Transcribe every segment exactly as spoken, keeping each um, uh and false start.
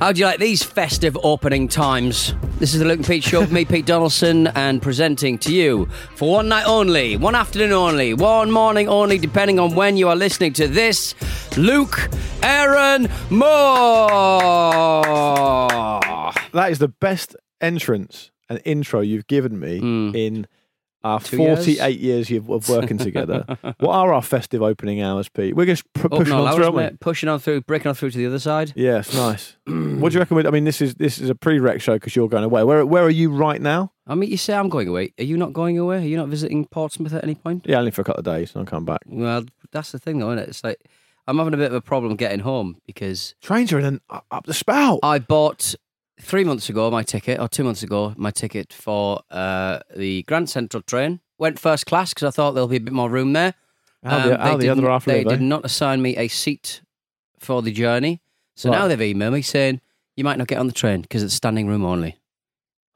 How do you like these festive opening times? This is the Luke and Pete show with me, Pete Donaldson, and presenting to you for one night only, one afternoon only, one morning only, depending on when you are listening to this, Luke Aaron Moore. That is the best entrance and intro you've given me mm. in our Two forty-eight years, years of working together. What are our festive opening hours, Pete? We're just p- pushing on, on through, aren't we? Pushing on through, breaking on through to the other side. Yes, nice. What do you reckon? We, I mean, this is this is a pre-rec show because you're going away. Where where are you right now? I mean, you say I'm going away. Are you not going away? Are you not visiting Portsmouth at any point? Yeah, only for a couple of days, and I'll come back. Well, that's the thing, though, isn't it? It's like I'm having a bit of a problem getting home because trains are in an, up the spout. I bought. Three months ago, my ticket, or two months ago, my ticket for uh, the Grand Central train went first class because I thought there'll be a bit more room there. Um, the, they the other half they did not assign me a seat for the journey. So right. Now they've emailed me saying, you might not get on the train because it's standing room only.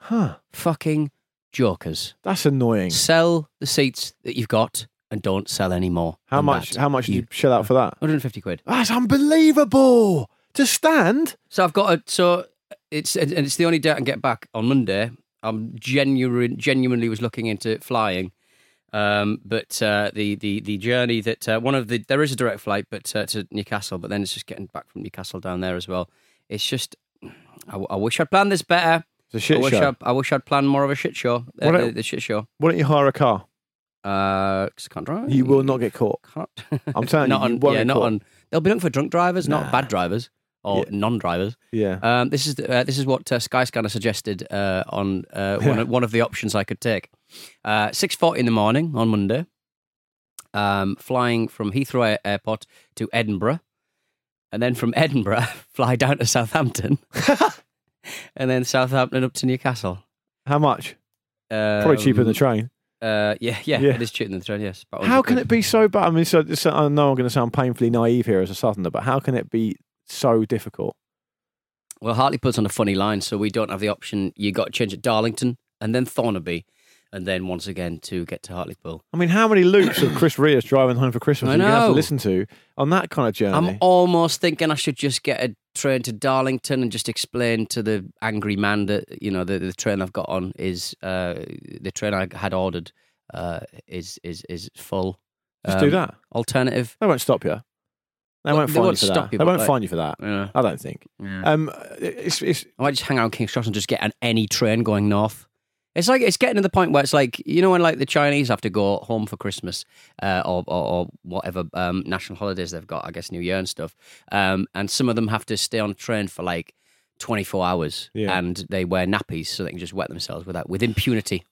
Huh. Fucking jokers. That's annoying. Sell the seats that you've got and don't sell any more. How much, how much did you shell out for that? one hundred fifty quid. That's unbelievable. To stand? So I've got a... So, It's and it's the only day I can get back on Monday. I'm genuine, genuinely was looking into flying, um, but uh, the, the the journey that uh, one of the there is a direct flight, but uh, to Newcastle, but then it's just getting back from Newcastle down there as well. It's just I, I wish I'd planned this better. It's a shit I wish show. I'd, I wish I'd planned more of a shit show. Uh, the, the shit show. Why don't you hire a car? Uh, 'cause I can't drive. You will not get caught. Can't. I'm telling not you, you on, yeah, not caught. on. They'll be looking for drunk drivers, nah. not bad drivers. Or yeah. non-drivers. Yeah. Um, this is uh, this is what uh, Skyscanner suggested uh, on uh, one, of, one of the options I could take. Uh, Six forty in the morning on Monday. Um, flying from Heathrow Air- Airport to Edinburgh, and then from Edinburgh fly down to Southampton, and then Southampton up to Newcastle. How much? Uh, Probably cheaper than the train. Uh, yeah, yeah, yeah, it is cheaper than the train, yes. How can it be so bad? I mean, so, so I know I'm going to sound painfully naive here as a Southerner, but how can it be so difficult? Well, Hartley puts on a funny line, so we don't have the option. You got to change at Darlington and then Thornaby and then once again to get to Hartlepool. I mean, how many loops of Chris Rea driving home for Christmas are you going to have to listen to on that kind of journey? I'm almost thinking I should just get a train to Darlington and just explain to the angry man that, you know, the, the train I've got on is, uh, the train I had ordered uh, is, is, is full. Just um, do that. Alternative. They won't stop you. They won't find you for that. They won't find you for that. I don't think. Yeah. Um, it's, it's, I might just hang out on King's Cross and just get on any train going north. It's like it's getting to the point where it's like, you know, when like the Chinese have to go home for Christmas uh, or, or or whatever um, national holidays they've got, I guess New Year and stuff, um, and some of them have to stay on a train for like twenty-four hours, yeah. and they wear nappies so they can just wet themselves with that with impunity.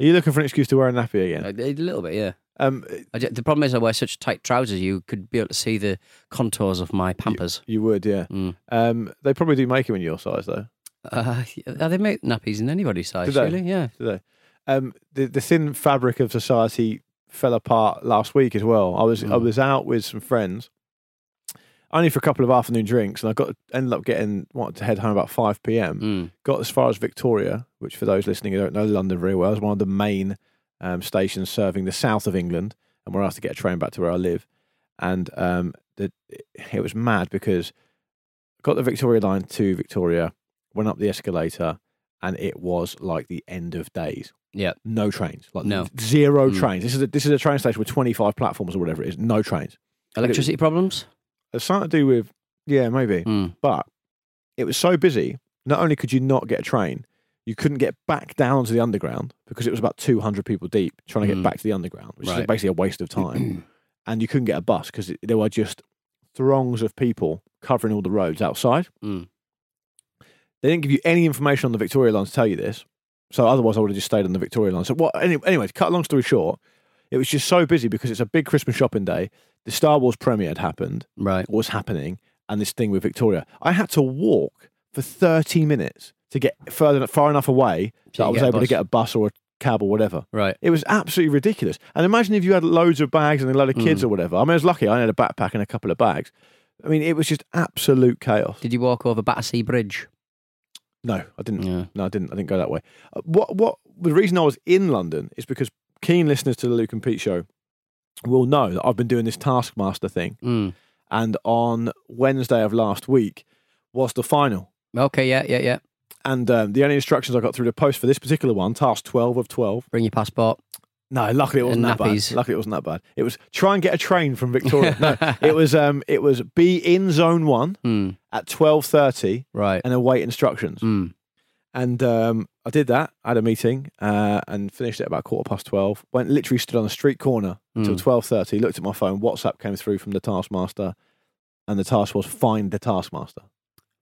Are you looking for an excuse to wear a nappy again? A, a little bit, yeah. Um, I, the problem is I wear such tight trousers you could be able to see the contours of my Pampers. You, you would, yeah. Mm. Um, they probably do make them in your size, though. Uh, they make nappies in anybody's size, really, yeah. Do they? Um, the, the thin fabric of society fell apart last week as well. I was mm. I was out with some friends, only for a couple of afternoon drinks, and I got ended up getting, wanted to head home about five p.m. Mm. Got as far as Victoria, which for those listening who don't know London very well, is one of the main... Um, stations serving the south of England, and we're asked to get a train back to where I live, and um, the, it was mad because I got the Victoria line to Victoria, went up the escalator, and it was like the end of days. Yeah, no trains, like no zero mm. trains. This is a, this is a train station with twenty-five platforms or whatever it is. No trains. Electricity it, problems. It's something to do with yeah maybe, mm. but it was so busy. Not only could you not get a train. You couldn't get back down to the underground because it was about two hundred people deep trying to get mm. back to the underground, which right. is basically a waste of time. And you couldn't get a bus because there were just throngs of people covering all the roads outside. Mm. They didn't give you any information on the Victoria line to tell you this. So otherwise I would have just stayed on the Victoria line. So what? Anyway, anyway, to cut a long story short, it was just so busy because it's a big Christmas shopping day. The Star Wars premiere had happened. Right. Or was happening. And this thing with Victoria. I had to walk for thirty minutes to get further, far enough away so that I was able to get a bus or a cab or whatever. Right. It was absolutely ridiculous. And imagine if you had loads of bags and a load of kids mm. or whatever. I mean, I was lucky. I had a backpack and a couple of bags. I mean, it was just absolute chaos. Did you walk over Battersea Bridge? No, I didn't. Yeah. No, I didn't. I didn't go that way. Uh, what? What? The reason I was in London is because keen listeners to the Luke and Pete show will know that I've been doing this Taskmaster thing. Mm. And on Wednesday of last week was the final. Okay, yeah, yeah, yeah. And um, the only instructions I got through the post for this particular one, task twelve of twelve. Bring your passport. No, luckily it wasn't that bad. Luckily it wasn't that bad. It was try and get a train from Victoria. No, it was um, it was be in zone one mm. at twelve thirty right. and await instructions. Mm. And um, I did that. I had a meeting uh, and finished at about quarter past twelve. Went literally stood on a street corner until mm. twelve thirty, looked at my phone, WhatsApp came through from the Taskmaster, and the task was find the Taskmaster.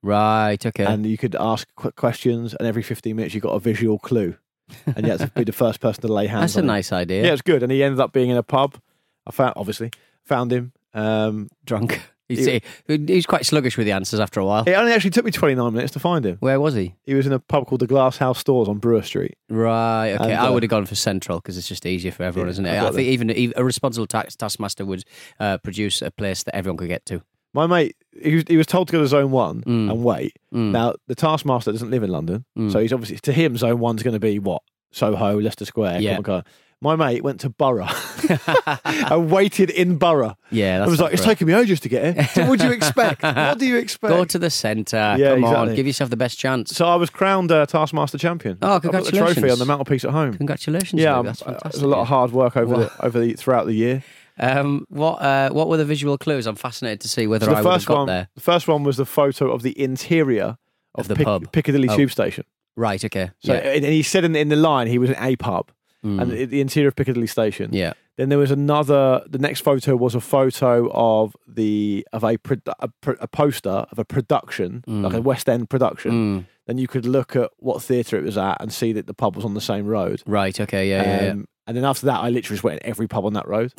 Right, okay. And you could ask quick questions, and every fifteen minutes you got a visual clue. And you had to be the first person to lay hands That's on That's a it. Nice idea. Yeah, it was good. And he ended up being in a pub. I found, obviously, found him um, drunk. He's, he's quite sluggish with the answers after a while. It only actually took me twenty-nine minutes to find him. Where was he? He was in a pub called the Glasshouse Stores on Brewer Street. Right, okay. And, uh, I would have gone for Central because it's just easier for everyone, yeah, isn't it? I, I think even a responsible tax, taskmaster would uh, produce a place that everyone could get to. My mate, he was, he was told to go to Zone one mm. and wait. Mm. Now, the taskmaster doesn't live in London, mm. so he's obviously, to him, Zone one's going to be, what, Soho, Leicester Square, yeah. Comic-Con. My mate went to Borough and waited in Borough. Yeah, that's I was like, it's right. taking me ages to get here. So what do you expect? What do you expect? Go to the centre. Yeah, Come exactly. on, give yourself the best chance. So I was crowned uh, Taskmaster champion. Oh, congratulations! I've got the trophy on the mantelpiece at home. Congratulations! Yeah, that's fantastic. It was a lot of hard work over the, over the throughout the year. Um, what uh, what were the visual clues? I'm fascinated to see whether so I would have got one, there. The first one was the photo of the interior of, of the Pic- pub, Piccadilly oh. Tube Station. Right. Okay. So yeah. and he said in, in the line he was in a pub. Mm. And the interior of Piccadilly Station. Yeah. Then there was another. The next photo was a photo of the of a a, a poster of a production, mm. like a West End production. Mm. Then you could look at what theatre it was at and see that the pub was on the same road. Right. Okay. Yeah. Um, yeah, yeah. And then after that, I literally just went in every pub on that road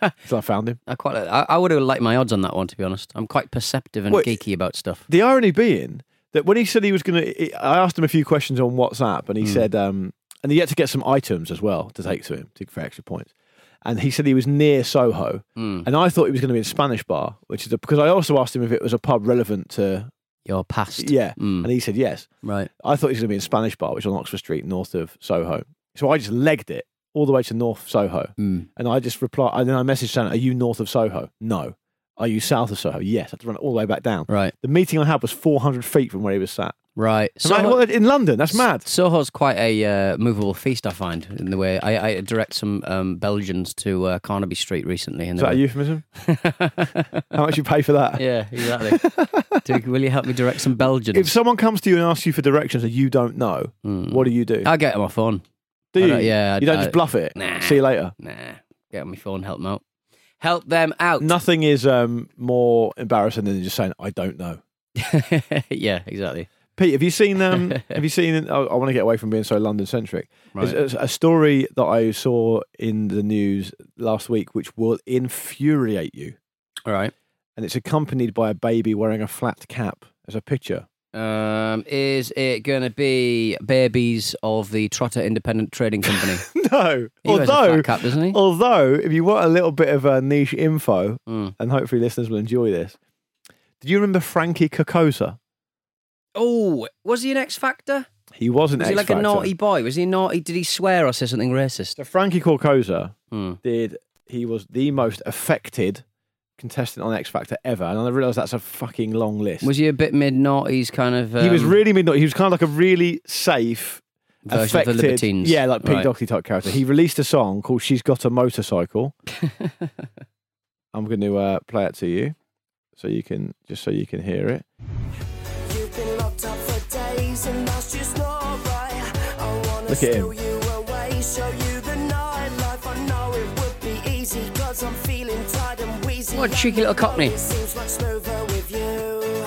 until I found him. I quite. I, I would have liked my odds on that one, to be honest. I'm quite perceptive and well, geeky about stuff. The irony being that when he said he was going to, I asked him a few questions on WhatsApp, and he mm. said. Um, And he had to get some items as well to take to him to, for extra points. And he said he was near Soho. Mm. And I thought he was going to be in Spanish Bar, which is a, because I also asked him if it was a pub relevant to... Your past. Yeah. Mm. And he said yes. Right. I thought he was going to be in Spanish Bar, which is on Oxford Street, north of Soho. So I just legged it all the way to North Soho. Mm. And I just replied... And then I messaged saying, are you north of Soho? No. Are you south of Soho? Yes. I had to run all the way back down. Right. The meeting I had was four hundred feet from where he was sat. Right, so in London, that's mad. Soho's quite a uh, movable feast, I find. In the way I, I direct some um, Belgians to uh, Carnaby Street recently. Is that way. A euphemism? How much you pay for that? Yeah, exactly. Dude, will you help me direct some Belgians? If someone comes to you and asks you for directions that you don't know, mm. what do you do? I get on my phone. Do you? I don't, yeah, I, you don't I, just bluff it. Nah. See you later. Nah, get on my phone, help them out. Help them out. Nothing is um, more embarrassing than just saying I don't know. Yeah, exactly. Pete, have you seen? Um, have you seen? I, I want to get away from being so London centric. Right. There's a story that I saw in the news last week, which will infuriate you. All right, and it's accompanied by a baby wearing a flat cap as a picture. Um, is it going to be babies of the Trotter Independent Trading Company? No, he although wears a flat cap, doesn't he? Although, if you want a little bit of uh, niche info, mm. and hopefully listeners will enjoy this. Did you remember Frankie Cocozza? Oh, was he an X Factor? He was an X Factor. Was he like a naughty boy? Was he naughty? Did he swear or say something racist? So Frankie Cocozza mm. did. He was the most affected contestant on X Factor ever, and I realise that's a fucking long list. Was he a bit mid-noughties kind of? Um, he was really mid-noughties. He was kind of like a really safe, affected, of the libertines. Yeah, like Pete right. Doherty type character. He released a song called "She's Got a Motorcycle." I'm going to uh, play it to you, so you can just so you can hear it. And that's just not right. I want to steal you away, show you the night life. I know it would be easy, cause I'm feeling tired and wheezy. What a cheeky little cockney. Seems much smoother with you.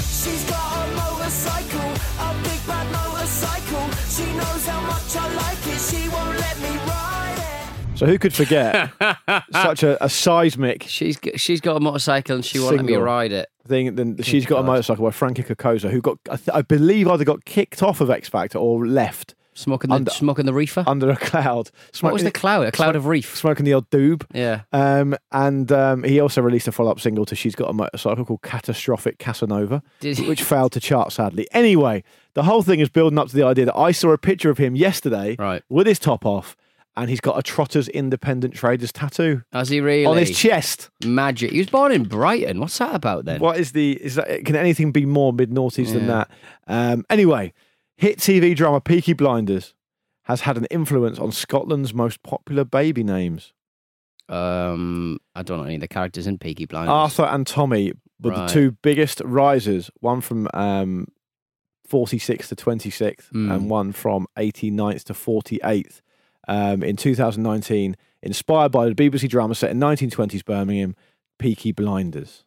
She's got a motorcycle. motorcycle, a big bad motorcycle. She knows how much I like it, she won't let me ride it. So who could forget such a, a seismic... She's she's got a motorcycle and she won't let me ride it. Thing, then Good she's God. Got a motorcycle by Frankie Cocozza, who got, I, th- I believe, either got kicked off of X Factor or left. Smoking the, under, smoking the reefer? Under a cloud. Smoking, what was the cloud? A cloud smoke, of reef. Smoking the old doob. Yeah. Um, and um, he also released a follow-up single to She's Got a Motorcycle called Catastrophic Casanova, which failed to chart, sadly. Anyway, the whole thing is building up to the idea that I saw a picture of him yesterday right. with his top off, and he's got a Trotter's Independent Traders tattoo. Has he really? On his chest. Magic. He was born in Brighton. What's that about then? What is the... Is that? Can anything be more mid-noughties yeah. than that? Um, anyway... Hit T V drama Peaky Blinders has had an influence on Scotland's most popular baby names. Um, I don't know any of the characters in Peaky Blinders. Arthur and Tommy were right. the two biggest risers, one from um, forty-sixth to twenty-sixth mm. and one from eighty-ninth to forty-eighth um, in two thousand nineteen, inspired by the B B C drama set in nineteen twenties Birmingham, Peaky Blinders.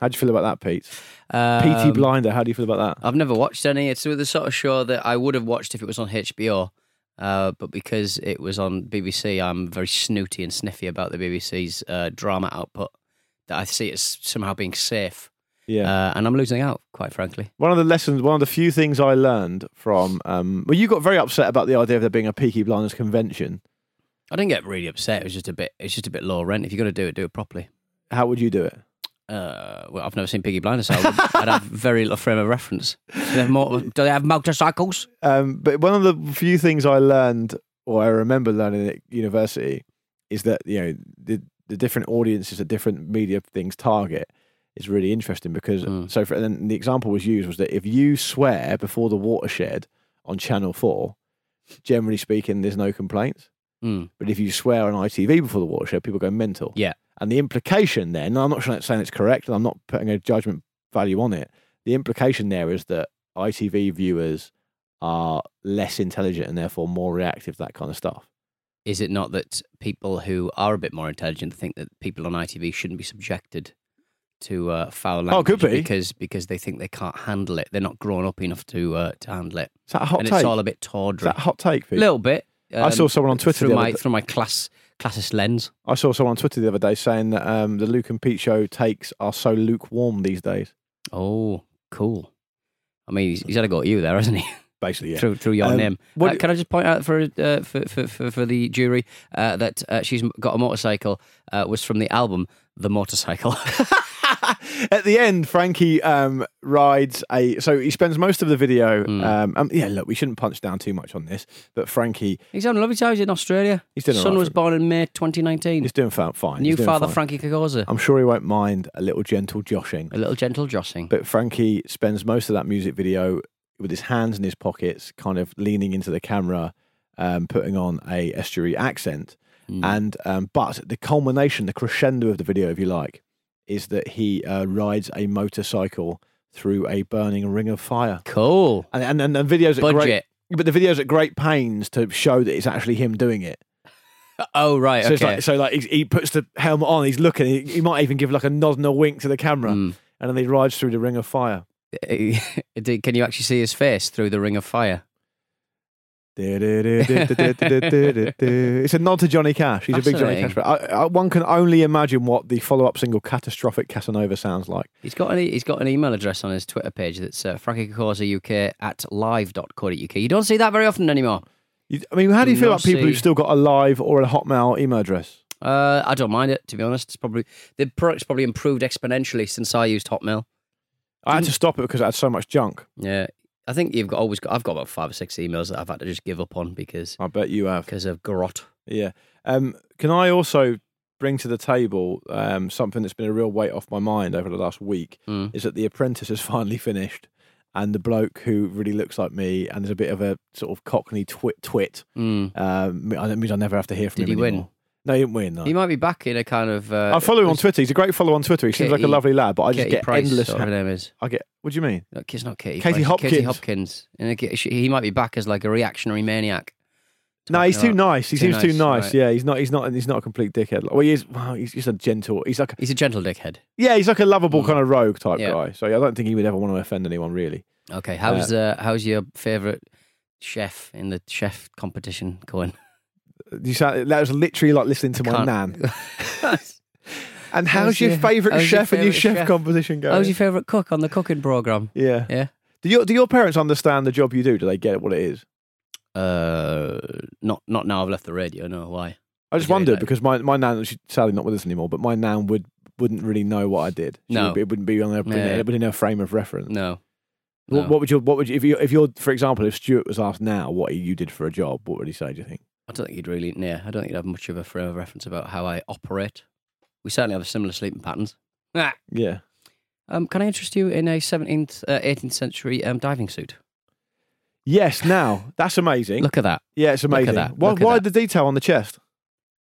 How do you feel about that, Pete? Um, Peaky Blinder, how do you feel about that? I've never watched any. It's the sort of show that I would have watched if it was on H B O, uh, but because it was on B B C, I'm very snooty and sniffy about the B B C's uh, drama output, that I see it as somehow being safe. Yeah, uh, and I'm losing out, quite frankly. One of the lessons, one of the few things I learned from... Um, well, you got very upset about the idea of there being a Peaky Blinders convention. I didn't get really upset. It was just a bit, it's just a bit low rent. If you're going to do it, do it properly. How would you do it? Uh, well, I've never seen Peaky Blinders, so I would, I'd have very little frame of reference. Do they have, more, do they have motorcycles? Um, but one of the few things I learned, or I remember learning at university, is that you know the, the different audiences that different media things target is really interesting because. Mm. So, for, and then the example was used was that if you swear before the watershed on Channel Four, generally speaking, there's no complaints. Mm. But if you swear on I T V before the watershed, people go mental. Yeah. And the implication there, and I'm not saying it's correct, and I'm not putting a judgment value on it, the implication there is that I T V viewers are less intelligent and therefore more reactive to that kind of stuff. Is it not that people who are a bit more intelligent think that people on I T V shouldn't be subjected to uh, foul language? Oh, could be. Because, because they think they can't handle it. They're not grown up enough to uh, to handle it. Is that a hot and take? And it's all a bit tawdry. Is that a hot take, Pete? A little bit. Um, I saw someone on Twitter through my, through my class classist lens. I saw someone on Twitter the other day saying that um, the Luke and Pete show takes are so lukewarm these days. Oh, cool! I mean, he's, he's had a go at you there, hasn't he? Basically, yeah. through through your um, name. What, uh, can I just point out for uh, for, for, for for the jury uh, that uh, She's Got a Motorcycle uh, was from the album The Motorcycle. At the end, Frankie um, rides a... So he spends most of the video... Mm. Um, um, yeah, look, we shouldn't punch down too much on this, but Frankie... He's having a lovely time. He's in Australia. His son was born in May twenty nineteen. He's doing fine. New father, Frankie Cocozza. I'm sure he won't mind a little gentle joshing. A little gentle joshing. But Frankie spends most of that music video with his hands in his pockets, kind of leaning into the camera, um, putting on a estuary accent. Mm. And um, but the culmination, the crescendo of the video, if you like... is that he uh, rides a motorcycle through a burning ring of fire. Cool. And and, and the video's at great, but the video's at great pains to show that it's actually him doing it. Oh, right, so okay. It's like, so like he puts the helmet on, he's looking, he, he might even give like a nod and a wink to the camera, mm. and then he rides through the ring of fire. Can you actually see his face through the ring of fire? It's a nod to Johnny Cash. He's a big Johnny Cash fan. I, I, one can only imagine what the follow-up single "Catastrophic Casanova" sounds like. He's got an e- he's got an email address on his Twitter page that's uh, frankie cocozza u k at live dot co dot u k. You don't see that very often anymore. You, I mean, how do you feel about people who've still got a live or a Hotmail email address? Uh, I don't mind it, to be honest. It's probably the product's probably improved exponentially since I used Hotmail. I had to stop it because I had so much junk. Yeah. I think you've got always got. I've got about five or six emails that I've had to just give up on because I bet you have because of grot. Yeah. Um, can I also bring to the table um, something that's been a real weight off my mind over the last week? Mm. Is that The Apprentice has finally finished, and the bloke who really looks like me and is a bit of a sort of Cockney twit twit. Mm. Um, that means I never have to hear from Did him anymore. Did he win? No, he didn't win. No. He might be back in a kind of. Uh, I follow him on Twitter. He's a great follower on Twitter. He Kitty, seems like a lovely lad, but I Kitty just get Price, endless. Whatever her name is. I get. What do you mean? No, it's not Kitty. Katie Hopkins. Katie Hopkins. And he might be back as like a reactionary maniac. No, he's too nice. He seems too nice. Right. Yeah, he's not. He's not. He's not a complete dickhead. Well, he is. Well, he's just a gentle. He's like. A, he's a gentle dickhead. Yeah, he's like a lovable mm. kind of rogue type yeah. guy. So I don't think he would ever want to offend anyone really. Okay, how's uh, uh, how's your favourite chef in the chef competition going? You sound, that was literally like listening to my nan. And how's, how's your favourite chef and your chef, chef competition going? How's your favourite cook on the cooking programme? Yeah, yeah. Do your do your parents understand the job you do? Do they get what it is? Uh, not not now. I've left the radio. No, why? I just wondered, because my my nan, she's sadly not with us anymore, but my nan would wouldn't really know what I did. She no, would be, it wouldn't be on her, yeah. it wouldn't in her frame of reference. No. No. What would you? What would you? If you, if you're, for example, if Stuart was asked now what you did for a job, what would he say? Do you think? I don't think he'd really. Yeah, I don't think he'd have much of a frame of reference about how I operate. We certainly have similar sleeping patterns. Ah. Yeah. Um, can I interest you in a seventeenth, uh, eighteenth century um, diving suit? Yes. Now that's amazing. Look at that. Yeah, it's amazing. Look at that. Why, why that. the detail on the chest?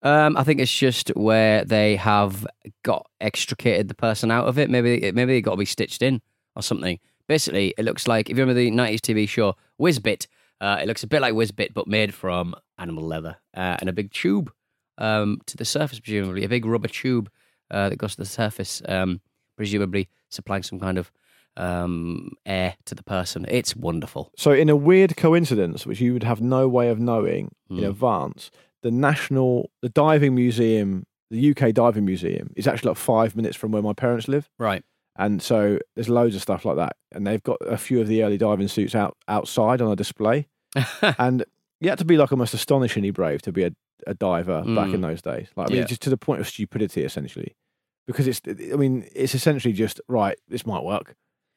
Um, I think it's just where they have got extricated the person out of it. Maybe maybe they got to be stitched in or something. Basically, it looks like, if you remember the nineties T V show Wizbit, uh, it looks a bit like Wizbit, but made from animal leather uh, and a big tube um, to the surface, presumably. A big rubber tube uh, that goes to the surface, um, presumably supplying some kind of um, air to the person. It's wonderful. So in a weird coincidence, which you would have no way of knowing mm. in advance, the National, the Diving Museum, the U K Diving Museum, is actually like five minutes from where my parents live. Right. And so there's loads of stuff like that. And they've got a few of the early diving suits out outside on a display. And you had to be like almost astonishingly brave to be a, a diver mm. back in those days. Like, I mean, yeah. just to the point of stupidity, essentially. Because it's, I mean, it's essentially just, right, this might work.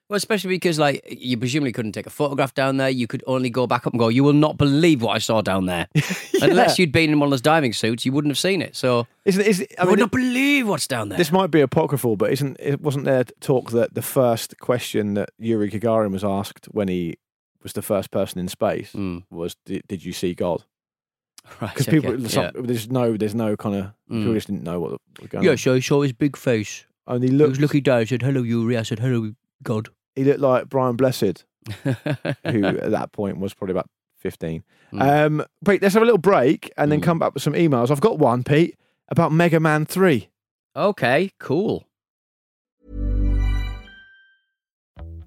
Well, especially because, like, you presumably couldn't take a photograph down there. You could only go back up and go, you will not believe what I saw down there. Yeah. Unless you'd been in one of those diving suits, you wouldn't have seen it. So isn't, is, I you mean, would not believe what's down there. This might be apocryphal, but isn't it wasn't there talk that the first question that Yuri Gagarin was asked when he was the first person in space mm. was, did, did you see God? Right. Because people, some, yeah. there's no, there's no kind of, mm. people just didn't know what was going yeah, on. Yeah, so he saw his big face. And he looked. He was looking down, he said, hello, Yuri. I said, hello, God. He looked like Brian Blessed, who at that point was probably about fifteen. Mm. Um, Pete, let's have a little break and then mm. come back with some emails. I've got one, Pete, about Mega Man three. Okay, cool.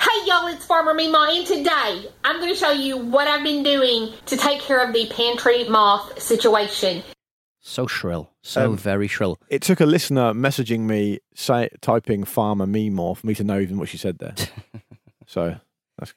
Hey y'all, it's Farmer Meemaw, and today I'm going to show you what I've been doing to take care of the pantry moth situation. So shrill. So um, very shrill. It took a listener messaging me, say, typing Farmer Meemaw for me to know even what she said there. So that's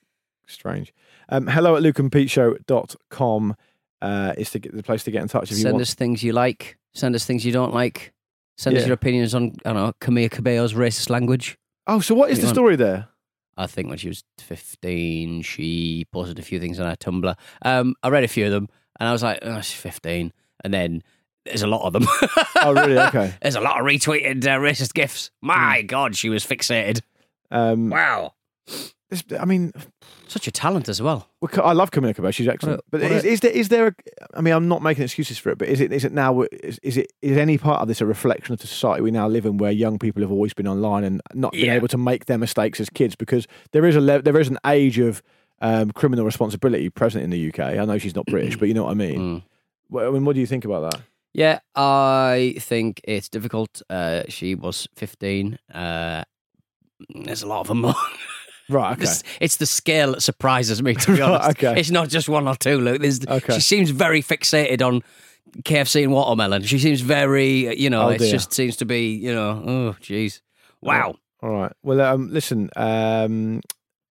strange. Um, hello at luke and pete show dot com. Uh, is to get the place to get in touch if you want. Send us things you like. Send us things you don't like. Send yeah. us your opinions on, I don't know, Camilla Cabello's racist language. Oh, so what is the story there? I think when she was fifteen, she posted a few things on her Tumblr. Um, I read a few of them, and I was like, oh, she's fifteen. And then there's a lot of them. Oh, really? Okay. There's a lot of retweeted uh, racist GIFs. My mm. God, she was fixated. Um, wow. It's, I mean... Such a talent as well. I love Camilla Cabello. She's excellent. But is, is there? Is there? A, I mean, I'm not making excuses for it. But is it? Is it now? Is, is it? Is any part of this a reflection of the society we now live in, where young people have always been online and not been yeah. able to make their mistakes as kids? Because there is a le- there is an age of um, criminal responsibility present in the U K. I know she's not British, but you know what I mean. Mm. Well, I mean, what do you think about that? Yeah, I think it's difficult. Uh, she was fifteen. Uh, there's a lot of them on. Right, okay. It's, it's the scale that surprises me, to be honest. Right, okay. It's not just one or two, Luke. Okay. She seems very fixated on K F C and watermelon. She seems very, you know, oh, it just seems to be, you know, oh, jeez. Wow. All right. Well, um, listen, um,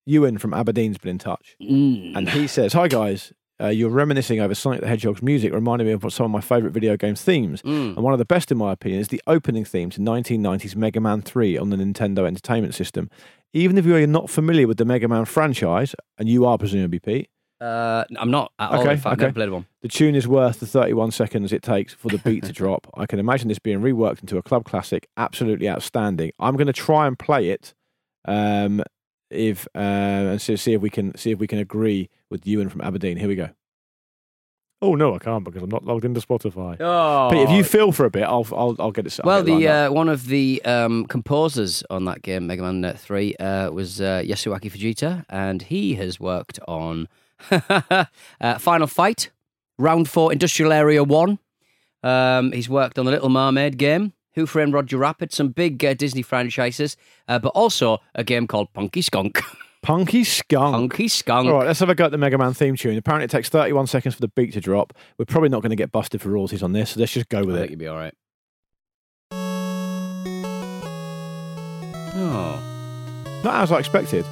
Ewan from Aberdeen's been in touch. Mm. And he says, hi, guys. Uh, you're reminiscing over Sonic the Hedgehog's music, reminding me of some of my favourite video game themes. Mm. And one of the best, in my opinion, is the opening theme to nineteen nineties Mega Man three on the Nintendo Entertainment System. Even if you are not familiar with the Mega Man franchise, and you are presumably, Pete. Uh, I'm not at okay, all, in fact, okay. I've never played one. The tune is worth the thirty-one seconds it takes for the beat to drop. I can imagine this being reworked into a club classic. Absolutely outstanding. I'm going to try and play it. Um... If uh, and so see if we can see if we can agree with Ewan from Aberdeen. Here we go. Oh no, I can't because I'm not logged into Spotify. Oh. Pete, if you feel for a bit, I'll I'll, I'll get it. I'll well, get it the uh, one of the um, composers on that game, Mega Man Three, uh, was uh, Yasuaki Fujita, and he has worked on uh, Final Fight, Round Four, Industrial Area One. Um, he's worked on the Little Mermaid game. Who Framed Roger Rabbit, some big uh, Disney franchises, uh, but also a game called Punky Skunk. Punky Skunk. Punky Skunk. All right, let's have a go at the Mega Man theme tune. Apparently it takes thirty-one seconds for the beat to drop. We're probably not going to get busted for royalties on this, so let's just go with I it. I think you'll be all right. Oh. Not as I expected.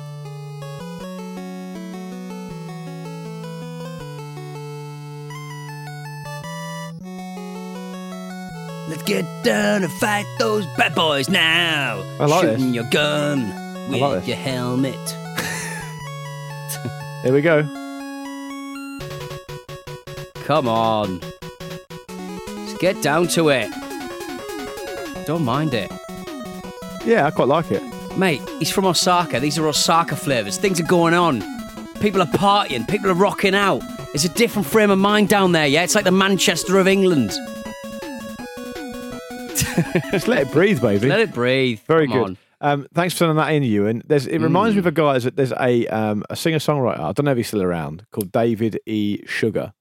Let's get down and fight those bad boys now. I like Shooting this. your gun with I like your helmet. Here we go. Come on. Let's get down to it. Don't mind it. Yeah, I quite like it. Mate, he's from Osaka. These are Osaka flavours. Things are going on. People are partying. People are rocking out. It's a different frame of mind down there, yeah? It's like the Manchester of England. Just let it breathe, baby. Just let it breathe. Very Come good. Um, thanks for sending that in, Ewan. There's, it reminds mm. me of a guy. There's, there's a um, a singer songwriter. I don't know if he's still around. Called David E. Sugar.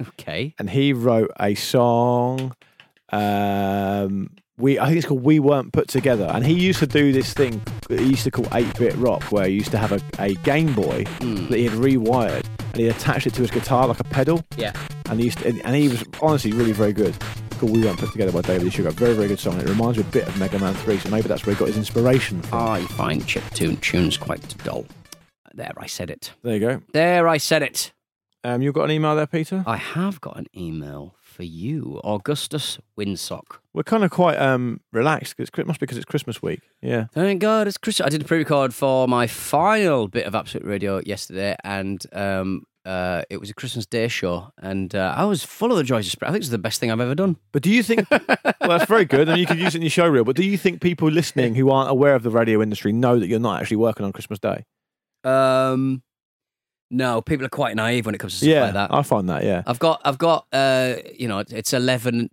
Okay. And he wrote a song. Um, we I think it's called "We Weren't Put Together." And he used to do this thing. He used to call eight-bit rock, where he used to have a, a Game Boy mm. that he had rewired, and he attached it to his guitar like a pedal. Yeah. And he used to, and, and he was honestly really very good. We Weren't Put Together by David Sugar. Very, very good song. It reminds me a bit of Mega Man three, so maybe that's where he got his inspiration from. I find chiptune tunes quite dull. There, I said it. There you go. There, I said it. Um, you've got an email there, Peter? I have got an email for you, Augustus Winsock. We're kind of quite um, relaxed. It must be because it's Christmas week. Yeah. Thank God it's Christmas. I did a pre-record for my final bit of Absolute Radio yesterday, and... Um, Uh, it was a Christmas Day show, and uh, I was full of the joys of spirit. I think it's the best thing I've ever done. But do you think... well, that's very good, and you could use it in your show reel, but do you think people listening who aren't aware of the radio industry know that you're not actually working on Christmas Day? Um, no, people are quite naive when it comes to stuff yeah, like that. I find that, yeah. I've got, I've got, uh, you know, it's eleven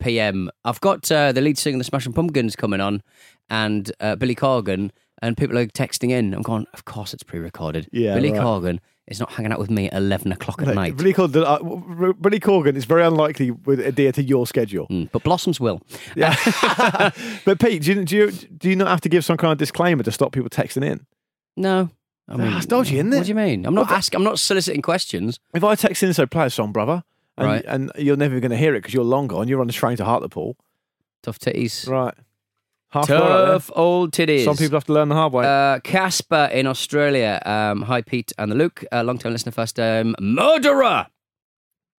p.m. I've got uh, the lead singer of the Smashing Pumpkins coming on, and uh, Billy Corgan, and people are texting in. I'm going, of course it's pre-recorded. Yeah, Billy right. Corgan... It's not hanging out with me at eleven o'clock at no, night. Billy Corgan, uh, Billy Corgan is very unlikely to adhere to your schedule. Mm, but Blossoms will. Yeah. But Pete, do you, do, you, do you not have to give some kind of disclaimer to stop people texting in? No. I mean, that's dodgy, isn't it? What do you mean? I'm not, ask, I'm not soliciting questions. If I text in and say, play a song, brother, and, right. and you're never going to hear it because you're long gone, you're on the train to Hartlepool. Tough titties. Right. Half Tough old titties. Some people have to learn the hard way. Uh, Casper in Australia. Um, hi, Pete and the Luke. Uh, long-time listener, first-time murderer.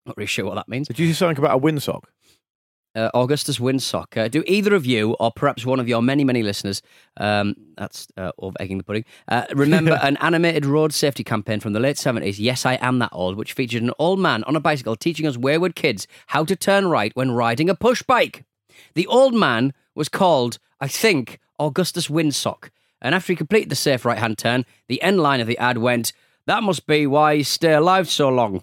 Not really sure what that means. Did you say something about a windsock? Uh, Augustus Winsock. Uh, do either of you, or perhaps one of your many, many listeners, um, that's uh, of egging the pudding, uh, remember an animated road safety campaign from the late seventies, Yes, I Am That Old, which featured an old man on a bicycle teaching us wayward kids how to turn right when riding a push bike? The old man was called... I think, Augustus Winsock. And after he completed the safe right-hand turn, the end line of the ad went, that must be why he stayed alive so long.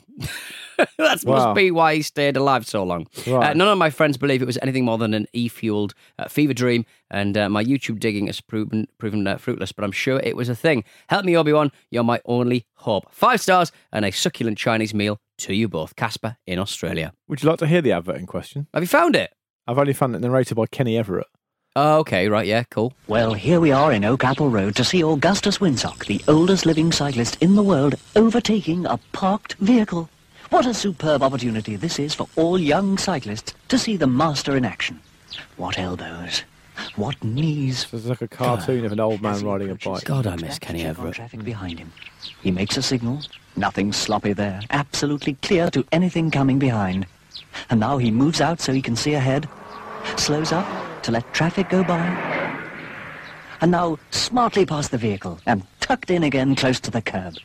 that wow. must be why he stayed alive so long. Right. Uh, none of my friends believe it was anything more than an e-fueled uh, fever dream, and uh, my YouTube digging has proven, proven uh, fruitless, but I'm sure it was a thing. Help me, Obi-Wan, you're my only hope. Five stars and a succulent Chinese meal to you both. Casper in Australia. Would you like to hear the advert in question? Have you found it? I've only found it narrated by Kenny Everett. Oh, okay, right, yeah, cool. Well, here we are in Oak Apple Road to see Augustus Winsock, the oldest living cyclist in the world, overtaking a parked vehicle. What a superb opportunity this is for all young cyclists to see the master in action. What elbows. What knees! This is like a cartoon of an old man riding a bike. God, I miss Kenny Everett. Traffic behind him. He makes a signal. Nothing sloppy there. Absolutely clear to anything coming behind. And now he moves out so he can see ahead. Slows up to let traffic go by. And now smartly past the vehicle and tucked in again close to the curb.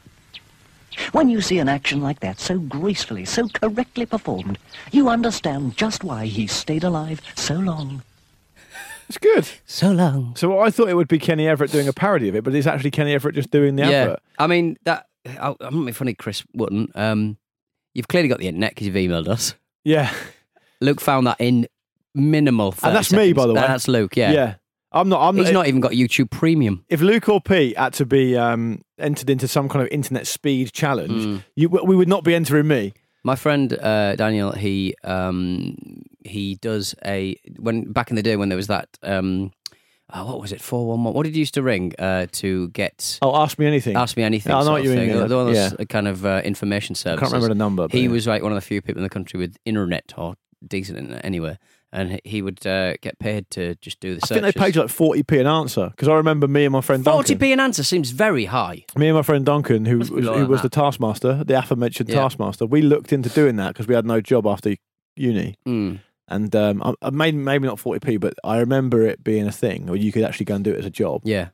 When you see an action like that, so gracefully, so correctly performed, you understand just why he stayed alive so long. It's good. So long. So I thought it would be Kenny Everett doing a parody of it, but it's actually Kenny Everett just doing the yeah. advert. I mean, that... I'm not being funny, Chris Wootton. Um, you've clearly got the internet because you've emailed us. Yeah. Luke found that in minimal thirty And that's seconds. Me, by the way. That's Luke, yeah. Yeah. I'm not. I'm He's not, not even got YouTube Premium. If Luke or Pete had to be um, entered into some kind of internet speed challenge, mm. you, we would not be entering me. My friend uh, Daniel, he um, he does a when back in the day when there was that um, oh, what was it four one one What did you used to ring uh, to get? Oh, ask me anything. Ask me anything. I know what you mean. One of those yeah. kind of uh, information services. I can't remember the number. But he yeah. was like one of the few people in the country with internet or decent internet anyway. And he would uh, get paid to just do the searches. I think they paid you like forty p an answer, because I remember me and my friend Duncan. forty p an answer seems very high. Me and my friend Duncan, who, who like was that. the taskmaster, the aforementioned yeah. taskmaster, we looked into doing that because we had no job after uni. Mm. And um, I made, maybe not forty p, but I remember it being a thing where you could actually go and do it as a job. Yeah.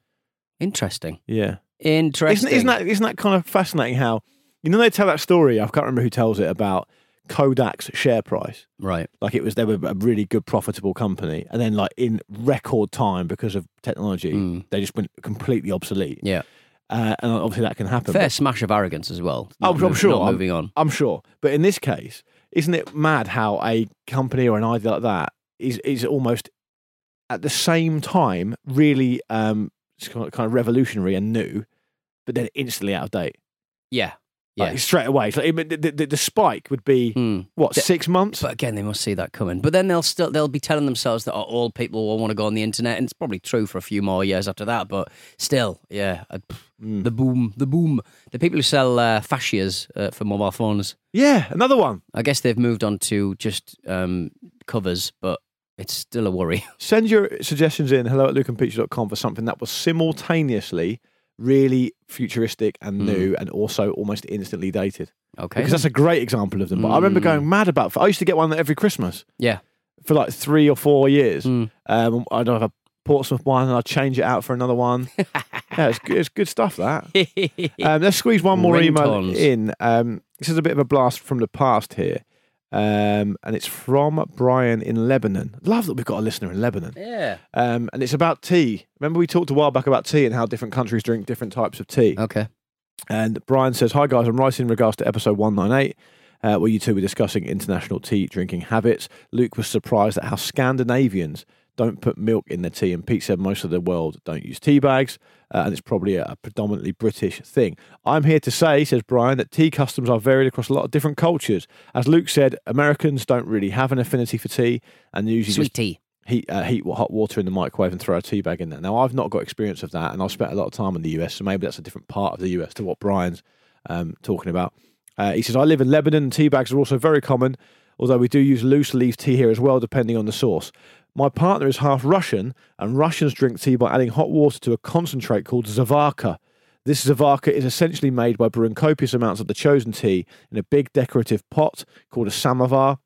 Interesting. Yeah. Interesting. Isn't, isn't, that, isn't that kind of fascinating how, you know, they tell that story, I can't remember who tells it, about Kodak's share price, right? Like it was, they were a really good, profitable company, and then like in record time because of technology, mm. they just went completely obsolete. Yeah, uh, and obviously that can happen. Fair but, smash of arrogance as well. I'm, I'm sure. Not moving I'm, on, I'm sure. But in this case, isn't it mad how a company or an idea like that is is almost at the same time really um kind of revolutionary and new, but then instantly out of date. Yeah. Like yeah. straight away. Like the, the, the spike would be mm. what the, six months. But again, they must see that coming. But then they'll still they'll be telling themselves that oh, all people will want to go on the internet, and it's probably true for a few more years after that. But still, yeah, uh, mm. the boom, the boom, the people who sell uh, fascias uh, for mobile phones. Yeah, another one. I guess they've moved on to just um, covers, but it's still a worry. Send your suggestions in hello at luke and pete show dot com for something that was simultaneously really futuristic and new mm. and also almost instantly dated. Okay. Because that's a great example of them. But mm. I remember going mad about it. I used to get one every Christmas. Yeah. For like three or four years. Mm. Um, I'd have a Portsmouth one and I'd change it out for another one. yeah, it's, it's good stuff, that. um, let's squeeze one more Ring email tons. in. Um, this is a bit of a blast from the past here. Um, and it's from Brian in Lebanon. Love that we've got a listener in Lebanon. Yeah. Um, and it's about tea. Remember we talked a while back about tea and how different countries drink different types of tea. Okay. And Brian says, hi guys, I'm writing in regards to episode one ninety-eight uh, where you two were discussing international tea drinking habits. Luke was surprised at how Scandinavians don't put milk in their tea, and Pete said most of the world don't use tea bags, uh, and it's probably a, a predominantly British thing. I'm here to say, says Brian, that tea customs are varied across a lot of different cultures. As Luke said, Americans don't really have an affinity for tea, and usually sweet tea. Heat, uh, heat hot water in the microwave and throw a tea bag in there. Now, I've not got experience of that, and I've spent a lot of time in the U S, so maybe that's a different part of the U S to what Brian's um, talking about. Uh, he says, I live in Lebanon, and tea bags are also very common, although we do use loose-leaf tea here as well, depending on the source. My partner is half Russian, and Russians drink tea by adding hot water to a concentrate called zavarka. This zavarka is essentially made by brewing copious amounts of the chosen tea in a big decorative pot called a samovar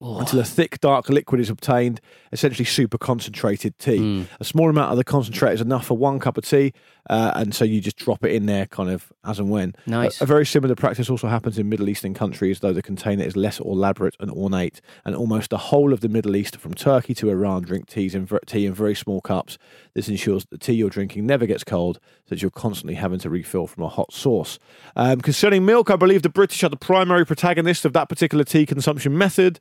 oh. until a thick, dark liquid is obtained, essentially super concentrated tea. Mm. A small amount of the concentrate is enough for one cup of tea, uh, and so you just drop it in there kind of as and when. Nice. A, a very similar practice also happens in Middle Eastern countries, though the container is less elaborate and ornate, and almost the whole of the Middle East, from Turkey to Iran, drink teas in, tea in very small cups. This ensures that the tea you're drinking never gets cold, so that you're constantly having to refill from a hot source. Um, concerning milk, I believe the British are the primary protagonists of that particular tea consumption method.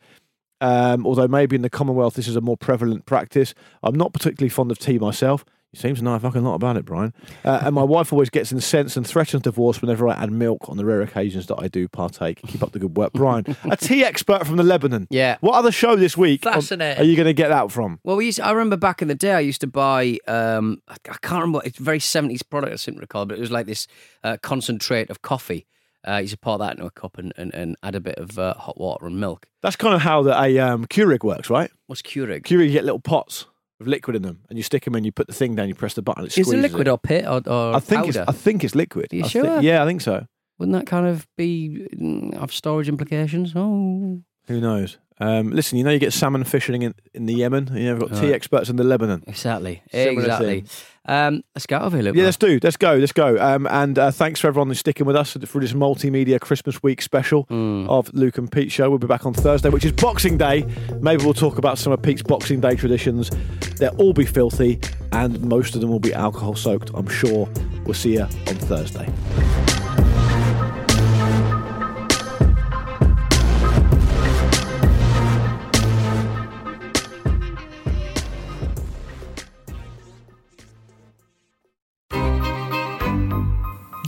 Um, although maybe in the Commonwealth this is a more prevalent practice. I'm not particularly fond of tea myself. You seem to know a fucking lot about it, Brian. Uh, and my wife always gets incensed and threatens divorce whenever I add milk on the rare occasions that I do partake. Keep up the good work, Brian. A tea expert from the Lebanon. Yeah. What other show this week on, are you going to get that from? Well, we used to, I remember back in the day I used to buy, um, I, I can't remember, it's a very seventies product, I seem to recall, but it was like this uh, concentrate of coffee. Uh, you should pour that into a cup and, and, and add a bit of uh, hot water and milk. That's kind of how the, a um, Keurig works, right? What's Keurig? Keurig, you get little pots. of liquid in them, and you stick them in, you put the thing down, you press the button, it squeezes. Is it liquid it. or pit or, or I think powder? It's, I think it's liquid. Are you I sure? Th- yeah, I think so. Wouldn't that kind of be have storage implications? Oh, who knows? Um, listen, you know you get salmon fishing in, in the Yemen. You know, we've got tea right. experts in the Lebanon. Exactly, Similar exactly. Um, let's get out of here, Luke. Yeah, let's do. Let's go. Let's go. Um, and uh, thanks for everyone who's sticking with us for this multimedia Christmas week special mm. of Luke and Pete show. We'll be back on Thursday, which is Boxing Day. Maybe we'll talk about some of Pete's Boxing Day traditions. They'll all be filthy, and most of them will be alcohol soaked, I'm sure. We'll see you on Thursday.